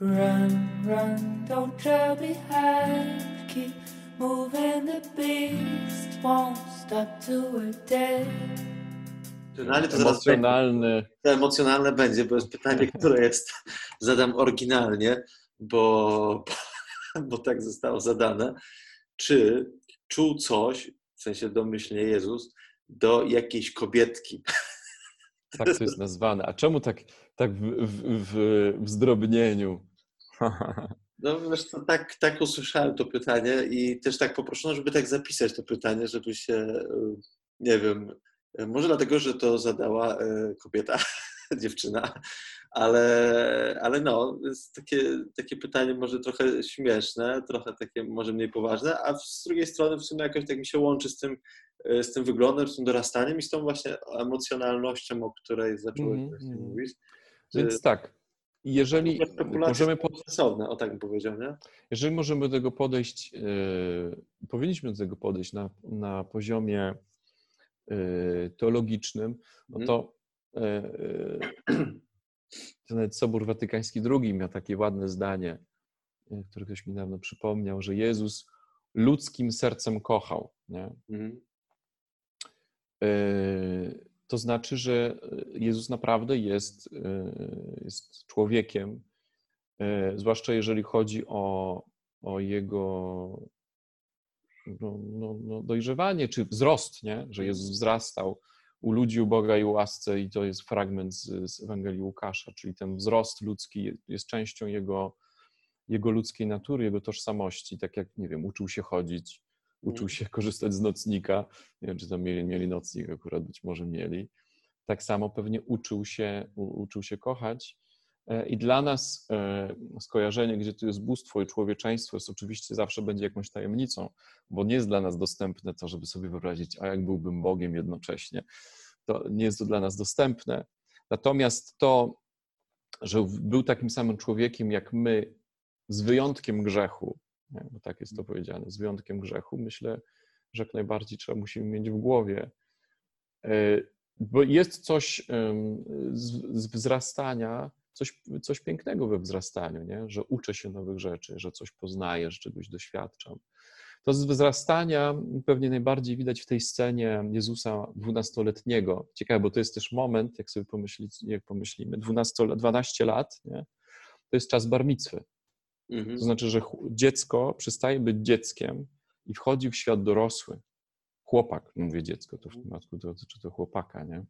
Run, run, don't trail behind. Keep moving, the beast won't stop till we're dead. To emocjonalne będzie, bo jest pytanie, które jest, zadam oryginalnie, bo tak zostało zadane. Czy czuł coś, w sensie domyślnie Jezus, do jakiejś kobietki? Tak to jest nazwane. A czemu tak w zdrobnieniu? No wiesz, tak usłyszałem to pytanie i też tak poproszono, żeby tak zapisać to pytanie, żeby się, nie wiem, może dlatego, że to zadała kobieta, dziewczyna, ale no, jest takie pytanie może trochę śmieszne, trochę takie może mniej poważne, a z drugiej strony w sumie jakoś tak mi się łączy z tym wyglądem, z tym dorastaniem i z tą właśnie emocjonalnością, o której zacząłeś mówić. Więc tak, jeżeli możemy sensowne, o tak bym powiedział, nie? Jeżeli możemy do tego podejść, powinniśmy do tego podejść na poziomie teologicznym, no to nawet Sobór Watykański II miał takie ładne zdanie, które ktoś mi dawno przypomniał, że Jezus ludzkim sercem kochał. Nie? To znaczy, że Jezus naprawdę jest człowiekiem, zwłaszcza jeżeli chodzi o jego dojrzewanie czy wzrost, nie? Że Jezus wzrastał u ludzi, u Boga i u łasce, i to jest fragment z Ewangelii Łukasza, czyli ten wzrost ludzki jest częścią jego ludzkiej natury, jego tożsamości, tak jak, nie wiem, uczył się chodzić, uczył się korzystać z nocnika, nie wiem, czy tam mieli nocnik, akurat być może mieli, tak samo pewnie uczył się kochać. I dla nas skojarzenie, gdzie tu jest bóstwo i człowieczeństwo, jest oczywiście zawsze będzie jakąś tajemnicą, bo nie jest dla nas dostępne to, żeby sobie wyobrazić, a jak byłbym Bogiem jednocześnie. To nie jest to dla nas dostępne. Natomiast to, że był takim samym człowiekiem jak my, z wyjątkiem grzechu, nie? Bo tak jest to powiedziane, z wyjątkiem grzechu, myślę, że jak najbardziej musimy mieć w głowie. Bo jest coś z wzrastania, coś pięknego we wzrastaniu, nie? Że uczę się nowych rzeczy, że coś poznaję, że czegoś doświadczam. To z wzrastania pewnie najbardziej widać w tej scenie Jezusa 12-letniego. Ciekawe, bo to jest też moment, jak sobie pomyślimy, 12 lat, nie? To jest czas bar micwy. To znaczy, że dziecko przestaje być dzieckiem i wchodzi w świat dorosły. Chłopak, mówię dziecko, to w przypadku dotyczy to chłopaka, nie?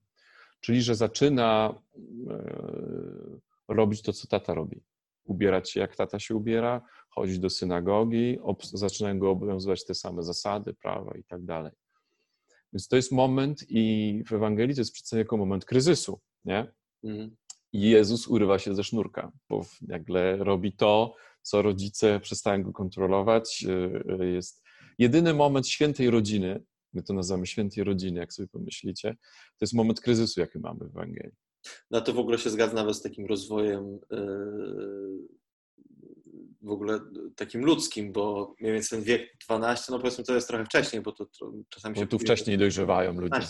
Czyli, że zaczyna robić to, co tata robi. Ubierać się, jak tata się ubiera, chodzić do synagogi, zaczynają go obowiązywać te same zasady, prawa i tak dalej. Więc to jest moment i w Ewangelii to jest przedstawiony jako moment kryzysu, nie? I Jezus urywa się ze sznurka, bo nagle robi to, co rodzice przestają go kontrolować. Jest jedyny moment świętej rodziny, my to nazywamy świętej rodziny, jak sobie pomyślicie, to jest moment kryzysu, jaki mamy w Ewangelii. No to w ogóle się zgadza nawet z takim rozwojem w ogóle takim ludzkim, bo mniej więcej ten wiek 12, no powiedzmy to jest trochę wcześniej, bo to czasami się... tu wcześniej dojrzewają ludzie.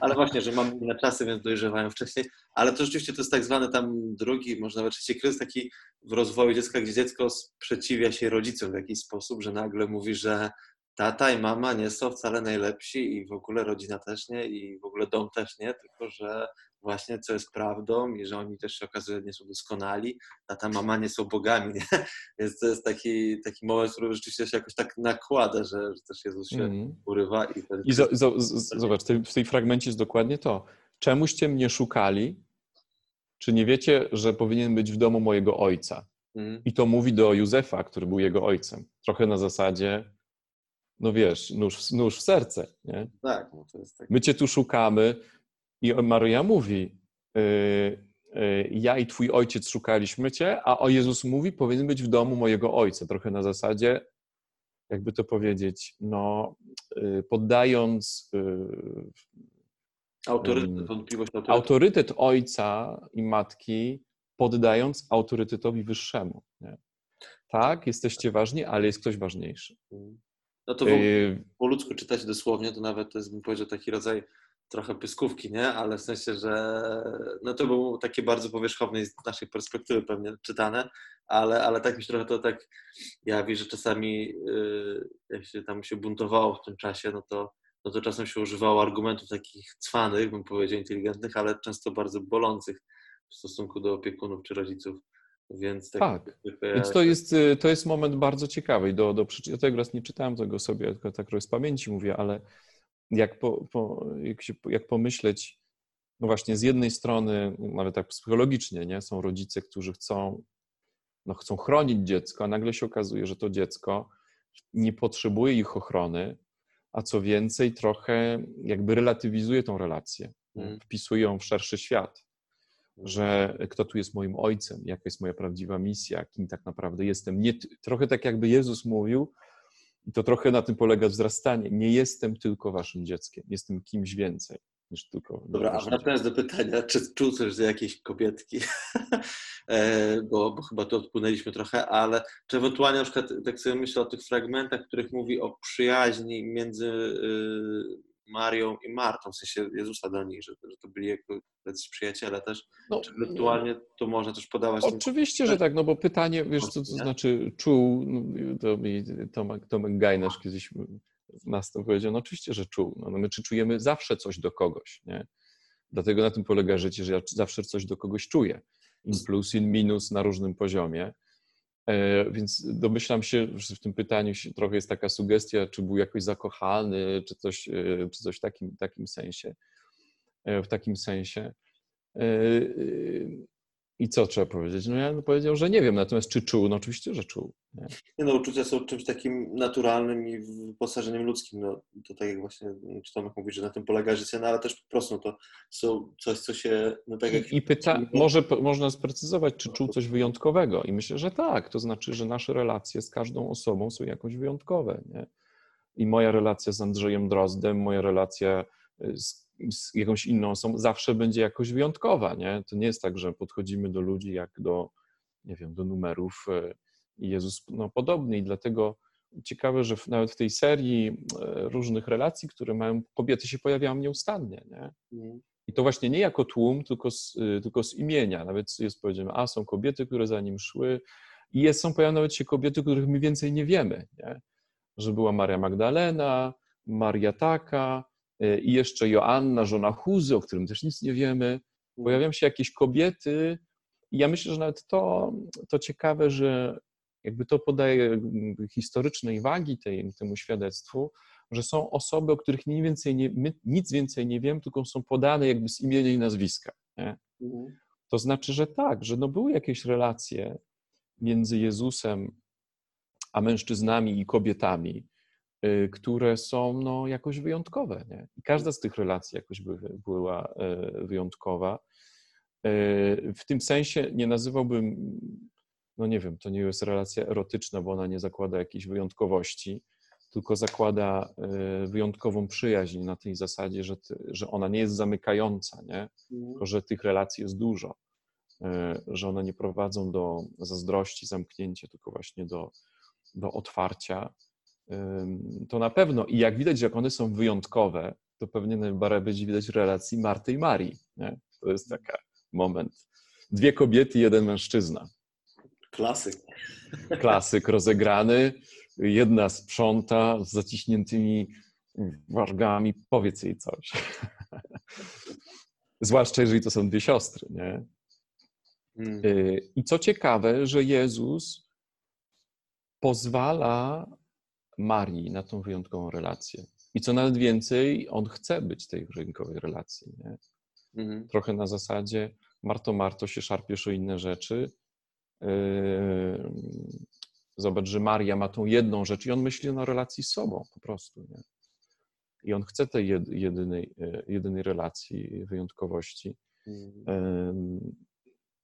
Ale właśnie, że mamy inne czasy, więc dojrzewają wcześniej, ale to rzeczywiście to jest tak zwany tam drugi, może nawet trzeci kryzys taki w rozwoju dziecka, gdzie dziecko sprzeciwia się rodzicom w jakiś sposób, że nagle mówi, że tata i mama nie są wcale najlepsi i w ogóle rodzina też nie i w ogóle dom też nie, tylko że właśnie co jest prawdą i że oni też się okazuje, że nie są doskonali, tata, mama nie są bogami, nie? Więc to jest taki moment, który rzeczywiście się jakoś tak nakłada, że też Jezus się urywa. Zobacz, w tej fragmencie jest dokładnie to. Czemuście mnie szukali? Czy nie wiecie, że powinien być w domu mojego ojca? I to mówi do Józefa, który był jego ojcem. Trochę na zasadzie no wiesz, nóż w serce, nie? Tak, no to jest tak. My cię tu szukamy i Maryja mówi, ja i twój ojciec szukaliśmy cię, a Jezus mówi, powinien być w domu mojego ojca. Trochę na zasadzie, jakby to powiedzieć, no poddając autorytet ojca i matki, poddając autorytetowi wyższemu. Nie? Tak, jesteście ważni, ale jest ktoś ważniejszy. No to po ludzku czytać dosłownie, to nawet to jest, bym powiedział, taki rodzaj trochę pyskówki, nie? Ale w sensie, że no to było takie bardzo powierzchowne z naszej perspektywy pewnie czytane, ale tak mi się trochę to tak jawi, że czasami jak się tam się buntowało w tym czasie, no to czasem się używało argumentów takich cwanych, bym powiedział, inteligentnych, ale często bardzo bolących w stosunku do opiekunów czy rodziców. Więc tak. Więc to jest moment bardzo ciekawy. Ja tego raz nie czytałem tego sobie, tylko tak z pamięci mówię, ale jak pomyśleć, no właśnie z jednej strony, nawet tak psychologicznie, nie, są rodzice, którzy chcą chronić dziecko, a nagle się okazuje, że to dziecko nie potrzebuje ich ochrony, a co więcej trochę jakby relatywizuje tą relację, wpisuje ją w szerszy świat. Że kto tu jest moim ojcem, jaka jest moja prawdziwa misja, kim tak naprawdę jestem. Nie, trochę tak jakby Jezus mówił, i to trochę na tym polega wzrastanie, nie jestem tylko waszym dzieckiem, jestem kimś więcej niż tylko... Dobra, a wracając do pytania, czy czuł coś za jakieś kobietki? bo chyba tu odpłynęliśmy trochę, ale czy ewentualnie na przykład, tak sobie myślę o tych fragmentach, w których mówi o przyjaźni między... Marią i Martą, w sensie Jezusa do nich, że to byli jako przyjaciele też. No, czy ewentualnie to można też podawać? Oczywiście, że tak, no bo pytanie, wiesz co to znaczy czuł, Tomek Gajnasz kiedyś nas to powiedział, no oczywiście, że czuł. No my czy czujemy zawsze coś do kogoś, nie? Dlatego na tym polega życie, że ja zawsze coś do kogoś czuję. In plus, in minus na różnym poziomie. Więc domyślam się, że w tym pytaniu trochę jest taka sugestia, czy był jakoś zakochany, czy coś w takim sensie. I co trzeba powiedzieć? No ja bym powiedział, że nie wiem, natomiast czy czuł? No oczywiście, że czuł. Nie? No uczucia są czymś takim naturalnym i wyposażeniem ludzkim. No, to tak jak właśnie Tomek mówi, że na tym polega życie, no ale też po prostu to są coś, co się... No, tak jak... Może można sprecyzować, czy czuł coś wyjątkowego i myślę, że tak. To znaczy, że nasze relacje z każdą osobą są jakoś wyjątkowe. Nie? I moja relacja z Andrzejem Drozdem, moja relacja z jakąś inną osobą, zawsze będzie jakoś wyjątkowa, nie? To nie jest tak, że podchodzimy do ludzi jak do, nie wiem, do numerów i Jezus podobny i dlatego ciekawe, że nawet w tej serii różnych relacji, które mają, kobiety się pojawiają nieustannie, nie? I to właśnie nie jako tłum, tylko z imienia, nawet jest powiedziane, a są kobiety, które za nim szły i pojawiają nawet się kobiety, których my więcej nie wiemy, nie? Że była Maria Magdalena, Maria taka, i jeszcze Joanna, żona Chuzy, o którym też nic nie wiemy. Pojawiają się jakieś kobiety i ja myślę, że nawet to ciekawe, że jakby to podaje historycznej wagi temu świadectwu, że są osoby, o których nic więcej nie wiem, tylko są podane jakby z imienia i nazwiska. Nie? To znaczy, że tak, że były jakieś relacje między Jezusem a mężczyznami i kobietami, które są jakoś wyjątkowe. Nie? I każda z tych relacji jakoś była wyjątkowa. W tym sensie nie nazywałbym, nie wiem, to nie jest relacja erotyczna, bo ona nie zakłada jakiejś wyjątkowości, tylko zakłada wyjątkową przyjaźń na tej zasadzie, że ona nie jest zamykająca, nie? Tylko że tych relacji jest dużo, że one nie prowadzą do zazdrości, zamknięcia, tylko właśnie do otwarcia. To na pewno. I jak widać, jak one są wyjątkowe, to pewnie najbardziej będzie widać relacji Marty i Marii. Nie? To jest taki moment. Dwie kobiety, jeden mężczyzna. Klasyk rozegrany. Jedna sprząta z zaciśniętymi wargami. Powiedz jej coś. Zwłaszcza jeżeli to są dwie siostry. Nie? I co ciekawe, że Jezus pozwala Marii na tą wyjątkową relację. I co nawet więcej, on chce być tej rynkowej relacji. Nie? Trochę na zasadzie Marto się szarpiesz o inne rzeczy. Zobacz, że Maria ma tą jedną rzecz i on myśli o relacji z sobą po prostu. Nie? I on chce tej jedynej relacji, wyjątkowości.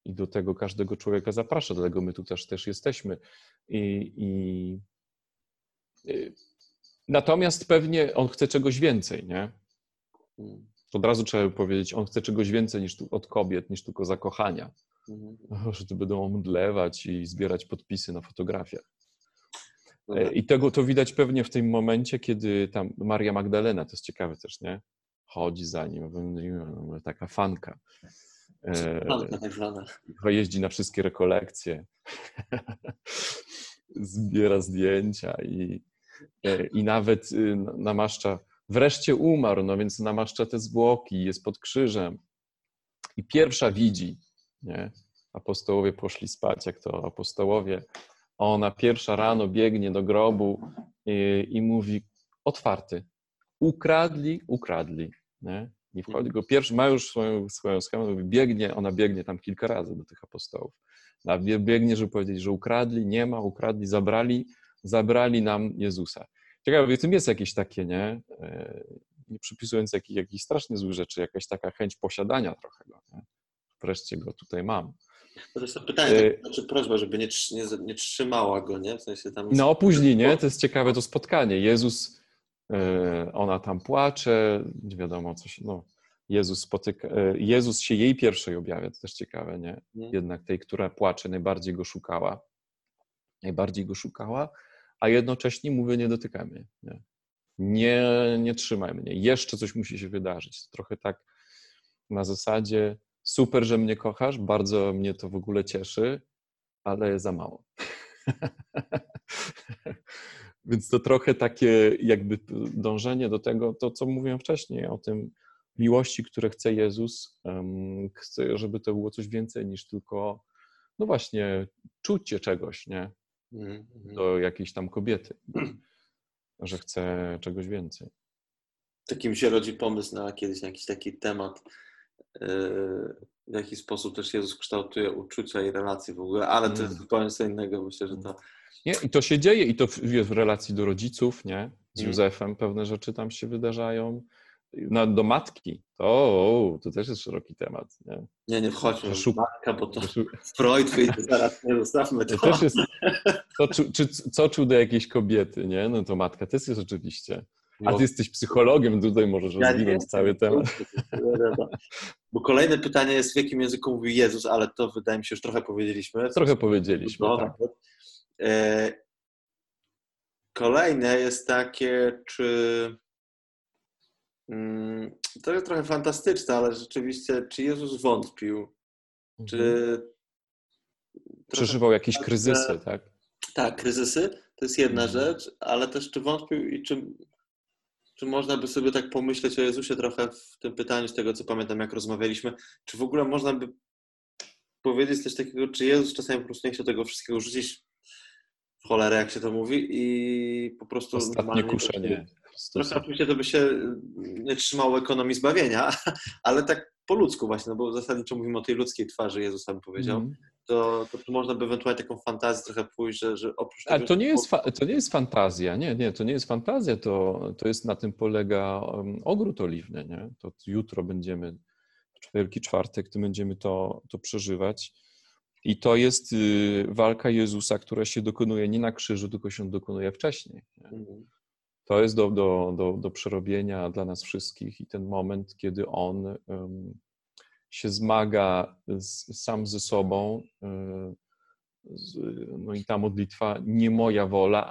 I do tego każdego człowieka zaprasza, dlatego my tu też jesteśmy. Natomiast pewnie on chce czegoś więcej, nie? Od razu trzeba powiedzieć, on chce czegoś więcej niż od kobiet, niż tylko zakochania. Że to będą mdlewać i zbierać podpisy na fotografiach. I to widać pewnie w tym momencie, kiedy tam Maria Magdalena, to jest ciekawe też, nie? chodzi za nim, taka fanka. Fanka tak zwana. Jeździ na wszystkie rekolekcje, zbiera zdjęcia i nawet namaszcza, wreszcie umarł, no więc namaszcza te zwłoki, jest pod krzyżem i pierwsza widzi, nie? Apostołowie poszli spać, jak to apostołowie. Ona pierwsza rano biegnie do grobu i mówi, otwarty, ukradli. Nie? I wchodzi go, pierwszy ma już swoją schematę, biegnie, ona biegnie tam kilka razy do tych apostołów. A biegnie, żeby powiedzieć, że ukradli, nie ma, ukradli, zabrali nam Jezusa. Ciekawe, w tym jest jakieś takie, nie przypisując jakichś strasznie złych rzeczy, jakaś taka chęć posiadania trochę go. Nie? Wreszcie go tutaj mam. To jest to pytanie, to znaczy prośba, żeby nie trzymała go, nie? W sensie tam jest... No później, nie? To jest ciekawe to spotkanie. Jezus, ona tam płacze, nie wiadomo coś, no. Jezus się jej pierwszej objawia, to też ciekawe, nie? Jednak tej, która płacze, najbardziej go szukała, a jednocześnie mówi, nie dotykaj mnie, nie? Nie trzymaj mnie, jeszcze coś musi się wydarzyć. Trochę tak na zasadzie super, że mnie kochasz, bardzo mnie to w ogóle cieszy, ale za mało. Więc to trochę takie jakby dążenie do tego, to co mówiłem wcześniej o tym miłości, które chce Jezus, chce, żeby to było coś więcej niż tylko, no właśnie, czucie czegoś, nie? Do jakiejś tam kobiety, że chce czegoś więcej. Takim się rodzi pomysł na kiedyś jakiś taki temat, w jaki sposób też Jezus kształtuje uczucia i relacje w ogóle, ale to jest zupełnie co innego, myślę, że to... Nie, i to się dzieje, i to w relacji do rodziców, nie? Z Józefem pewne rzeczy tam się wydarzają, do matki, to też jest szeroki temat, nie? Nie wchodźmy w matka, bo to Freud wyjdzie zaraz, nie zostawmy to. To też jest, co czuł do jakiejś kobiety, nie? No to matka też jest oczywiście. A ty jesteś psychologiem, tutaj możesz rozwinąć cały temat. Bo kolejne pytanie jest, w jakim języku mówił Jezus, ale to wydaje mi się, że trochę powiedzieliśmy. Tak. Kolejne jest takie, czy... To jest trochę fantastyczne, ale rzeczywiście, czy Jezus wątpił? Czy... Przeżywał jakieś kryzysy, tak? Tak, kryzysy to jest jedna rzecz, ale też czy wątpił i czy można by sobie tak pomyśleć o Jezusie trochę w tym pytaniu, z tego co pamiętam, jak rozmawialiśmy, czy w ogóle można by powiedzieć coś takiego, czy Jezus czasami po prostu nie chciał tego wszystkiego rzucić w cholerę, jak się to mówi, i po prostu... Ostatnie kuszenie. Trochę oczywiście to by się nie trzymało ekonomii zbawienia, ale tak po ludzku właśnie, no bo zasadniczo mówimy o tej ludzkiej twarzy, Jezus sam powiedział. To można by ewentualnie taką fantazję trochę pójść, że oprócz tego... Ale to nie jest fantazja, to nie jest fantazja, to jest, na tym polega ogród oliwny, nie? To jutro będziemy, Wielki Czwartek, to będziemy to przeżywać i to jest walka Jezusa, która się dokonuje nie na krzyżu, tylko się dokonuje wcześniej, nie? To jest do przerobienia dla nas wszystkich i ten moment, kiedy On... się zmaga sam ze sobą, no i ta modlitwa, nie moja wola,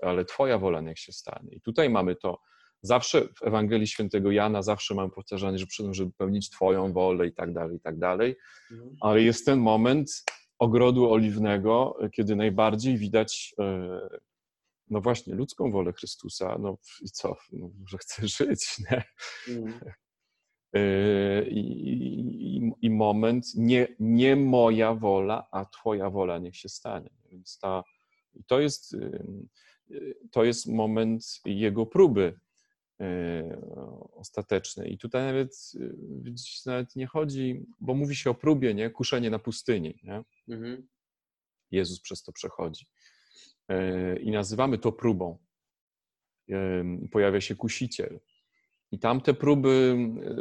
ale Twoja wola niech się stanie. I tutaj mamy to, zawsze w Ewangelii Świętego Jana zawsze mamy powtarzanie, że przyszedłem, żeby pełnić Twoją wolę i tak dalej, ale jest ten moment ogrodu oliwnego, kiedy najbardziej widać, no właśnie, ludzką wolę Chrystusa, no i co, no, że chce żyć, nie? I moment, nie moja wola, a Twoja wola niech się stanie. Więc to jest moment jego próby ostatecznej. I tutaj nawet nie chodzi, bo mówi się o próbie, nie? Kuszenie na pustyni. Nie? Jezus przez to przechodzi. I nazywamy to próbą. Pojawia się kusiciel. I tamte próby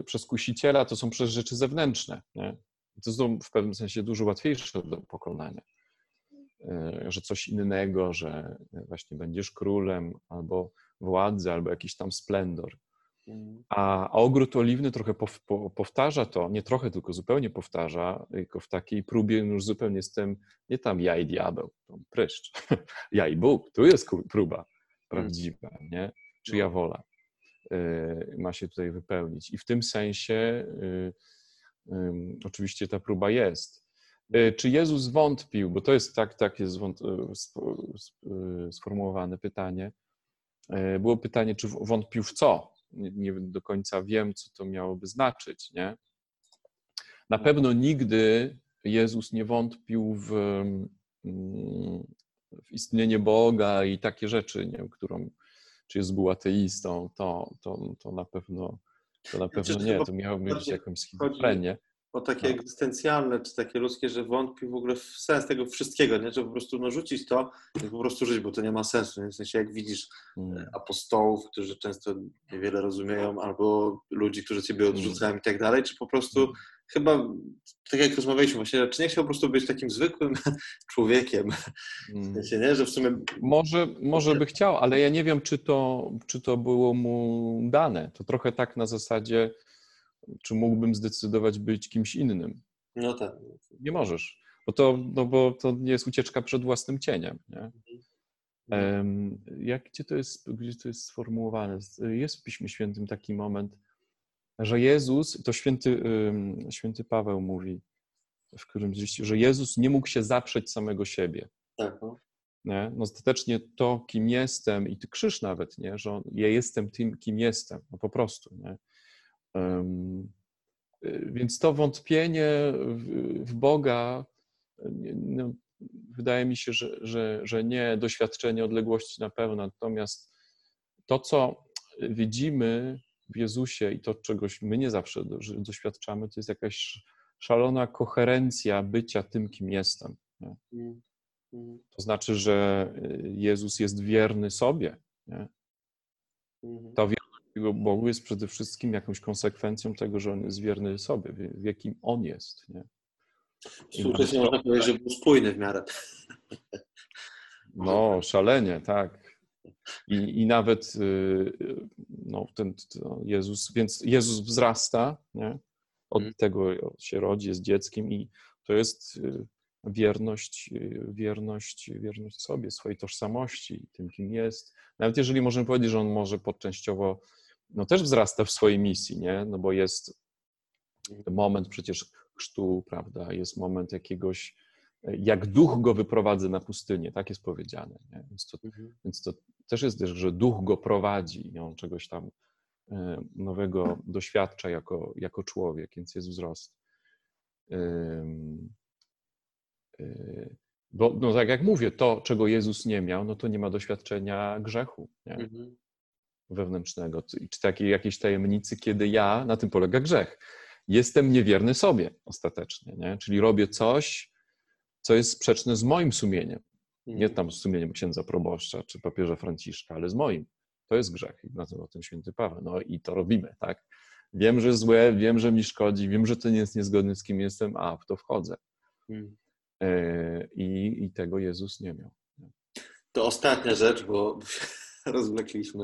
przez kusiciela to są przez rzeczy zewnętrzne. Nie? To są w pewnym sensie dużo łatwiejsze do pokonania. Że coś innego, że właśnie będziesz królem albo władzy, albo jakiś tam splendor. A ogród oliwny trochę powtarza to, nie trochę, tylko zupełnie powtarza, tylko w takiej próbie już zupełnie jestem, nie tam ja i diabeł, tam pryszcz, ja i Bóg, tu jest próba prawdziwa, nie? Czyja wola. ma się tutaj wypełnić. I w tym sensie oczywiście ta próba jest. Czy Jezus wątpił, bo to jest tak jest sformułowane pytanie. Było pytanie, czy wątpił w co? Nie do końca wiem, co to miałoby znaczyć, nie? Na pewno nigdy Jezus nie wątpił w istnienie Boga i takie rzeczy, nie wiem, czy Jezus był ateistą, to na pewno, nie. To miałoby być jakąś schizofrenię. O takie egzystencjalne, czy takie ludzkie, że wątpił w ogóle w sens tego wszystkiego, nie? Że po prostu rzucić to i po prostu żyć, bo to nie ma sensu. Nie? W sensie jak widzisz apostołów, którzy często niewiele rozumieją, albo ludzi, którzy ciebie odrzucają i tak dalej, czy po prostu chyba, tak jak rozmawialiśmy właśnie, czy nie chciał po prostu być takim zwykłym człowiekiem? W sensie, nie? Że w sumie... Może by chciał, ale ja nie wiem, czy to było mu dane. To trochę tak na zasadzie, czy mógłbym zdecydować być kimś innym? No tak. Nie możesz, bo to nie jest ucieczka przed własnym cieniem. Nie? Gdzie to jest sformułowane? Jest w Piśmie Świętym taki moment, że Jezus, to święty Paweł mówi w którymś liście, że Jezus nie mógł się zaprzeć samego siebie. Tak. Nie? No, ostatecznie to, kim jestem, i krzyż nawet, nie? Że ja jestem tym, kim jestem, no po prostu. Nie? Więc to wątpienie w Boga, no, wydaje mi się, że nie doświadczenie odległości na pewno, natomiast to, co widzimy w Jezusie i to, czegoś my nie zawsze doświadczamy, to jest jakaś szalona koherencja bycia tym, kim jestem. Nie? To znaczy, że Jezus jest wierny sobie. Nie? Ta Jego Bogu jest przede wszystkim jakąś konsekwencją tego, że on jest wierny sobie, w jakim on jest. Nie? Współcześnie można powiedzieć, że był spójny w miarę. No, szalenie, tak. I nawet no, Jezus wzrasta, nie? Od tego się rodzi, jest dzieckiem i to jest wierność sobie, swojej tożsamości, tym, kim jest. Nawet jeżeli możemy powiedzieć, że on może podczęściowo też wzrasta w swojej misji, nie? No bo jest moment przecież chrztu, prawda? Jest moment jakiegoś, jak duch go wyprowadzi na pustynię, tak jest powiedziane. Nie? Więc to też jest, że duch go prowadzi i on czegoś tam nowego doświadcza jako człowiek, więc jest wzrost. Bo no, tak jak mówię, to, czego Jezus nie miał, no to nie ma doświadczenia grzechu, nie? Wewnętrznego, czy takiej jakiejś tajemnicy, kiedy ja, na tym polega grzech, jestem niewierny sobie ostatecznie, nie? Czyli robię coś, co jest sprzeczne z moim sumieniem. Nie tam z sumieniem księdza proboszcza czy papieża Franciszka, ale z moim. To jest grzech i nazywa o tym święty Paweł. No i to robimy, tak? Wiem, że złe, wiem, że mi szkodzi, wiem, że to nie jest niezgodne z kim jestem, a w to wchodzę. I tego Jezus nie miał. To ostatnia rzecz, bo rozwlekliśmy.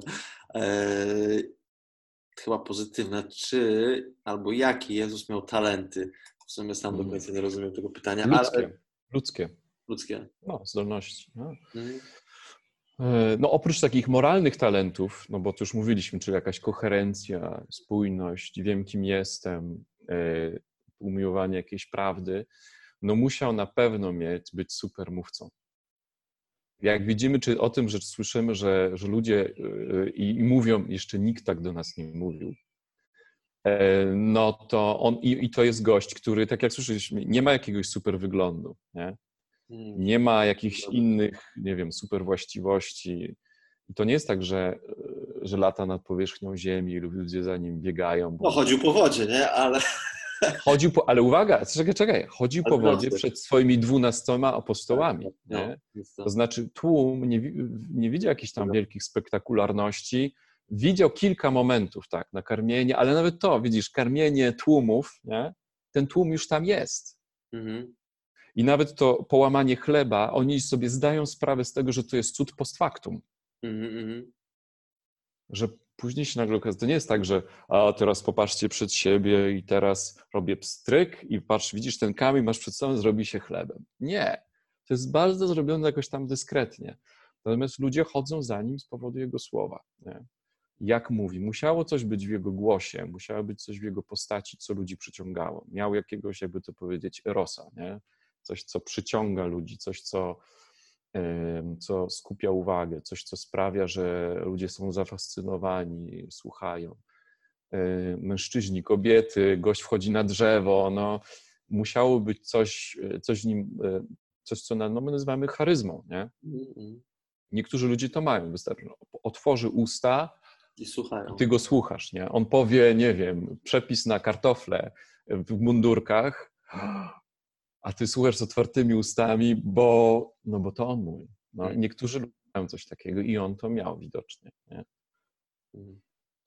Chyba pozytywna. Czy albo jaki Jezus miał talenty? W sumie sam do końca nie rozumiem tego pytania. Ludzkie. No, zdolności. No. No oprócz takich moralnych talentów, no bo to już mówiliśmy, czyli jakaś koherencja, spójność, wiem, kim jestem, umiłowanie jakiejś prawdy, no musiał na pewno być supermówcą. Jak widzimy, czy o tym, że słyszymy, że ludzie i mówią, jeszcze nikt tak do nas nie mówił, no to on, i to jest gość, który, tak jak słyszeliśmy, nie ma jakiegoś super wyglądu, nie? Nie ma jakichś innych, nie wiem, super właściwości. I to nie jest tak, że lata nad powierzchnią ziemi lub ludzie za nim biegają. Bo... No chodził po wodzie, nie? Ale... ale uwaga, czekaj. Chodził po wodzie przed swoimi 12 apostołami. Nie? To znaczy tłum nie widział jakichś tam wielkich spektakularności. Widział kilka momentów, tak, na karmienie, ale nawet to, widzisz, karmienie tłumów, nie? Ten tłum już tam jest. I nawet to połamanie chleba, oni sobie zdają sprawę z tego, że to jest cud post factum. Że później się nagle okazuje, to nie jest tak, że a teraz popatrzcie przed siebie i teraz robię pstryk i patrz, widzisz ten kamień, masz przed sobą, zrobi się chlebem. Nie. To jest bardzo zrobione jakoś tam dyskretnie. Natomiast ludzie chodzą za nim z powodu jego słowa. Nie? jak mówi. Musiało coś być w jego głosie, musiało być coś w jego postaci, co ludzi przyciągało. Miał jakiegoś, jakby to powiedzieć, erosa, nie? Coś, co przyciąga ludzi, coś, co skupia uwagę, coś, co sprawia, że ludzie są zafascynowani, słuchają. Mężczyźni, kobiety, gość wchodzi na drzewo, no, musiało być coś w nim, coś, co my nazywamy charyzmą, nie? Niektórzy ludzie to mają, wystarczy, otworzy usta i słuchają. Ty go słuchasz, nie? On powie, nie wiem, przepis na kartofle w mundurkach, a ty słuchasz z otwartymi ustami, bo to on mówi. No, niektórzy ludzie mają coś takiego i on to miał widocznie, nie?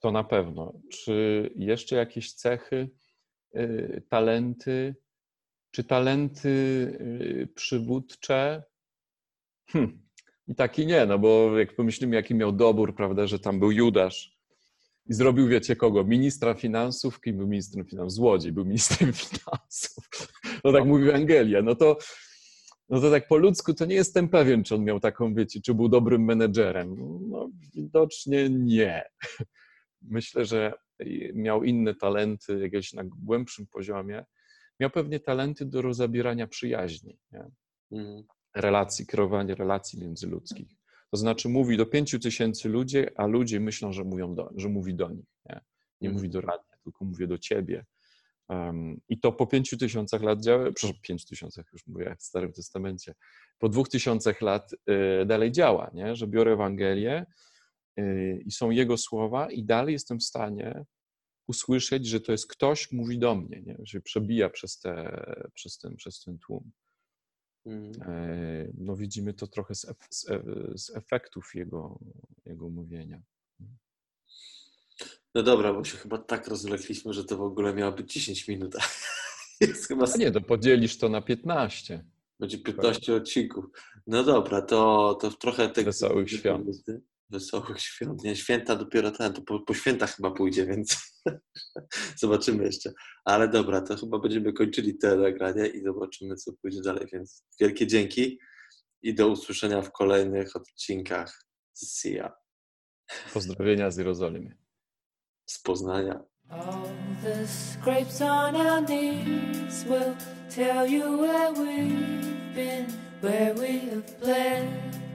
To na pewno. Czy jeszcze jakieś cechy, talenty, czy talenty przywódcze? I tak i nie, no bo jak pomyślimy, jaki miał dobór, prawda, że tam był Judasz i zrobił, wiecie kogo, ministra finansów, kim był ministrem finansów? Złodziej był ministrem finansów. No tak mówi Ewangelia. No to tak po ludzku to nie jestem pewien, czy on miał taką, wiecie, czy był dobrym menedżerem. No widocznie nie. Myślę, że miał inne talenty jakieś na głębszym poziomie. Miał pewnie talenty do rozabierania przyjaźni, nie? Relacji, kreowanie relacji międzyludzkich. To znaczy mówi do 5000 ludzi, a ludzie myślą, że mówi do nich. Nie, mówi do radia, tylko mówi do ciebie. I to po 5000 lat działa, przepraszam, 5000 już mówię w Starym Testamencie, po 2000 lat dalej działa, nie? Że biorę Ewangelię i są jego słowa i dalej jestem w stanie usłyszeć, że to jest ktoś mówi do mnie, nie? Że przebija przez ten tłum. No widzimy to trochę z efektów jego mówienia. No dobra, bo się chyba tak rozlekliśmy, że to w ogóle miało być 10 minut. A nie, to podzielisz to na 15. Będzie 15 odcinków. No dobra, to trochę... Wesołych Świąt. Wesołych Świąt. Nie, święta dopiero po świętach chyba pójdzie, więc zobaczymy jeszcze. Ale dobra, to chyba będziemy kończyli te nagrania i zobaczymy, co pójdzie dalej. Więc wielkie dzięki i do usłyszenia w kolejnych odcinkach. See ya. Pozdrowienia z Jerozolimy. Z Poznania. All the scrapes on our knees will tell you where we've been, where we have bled.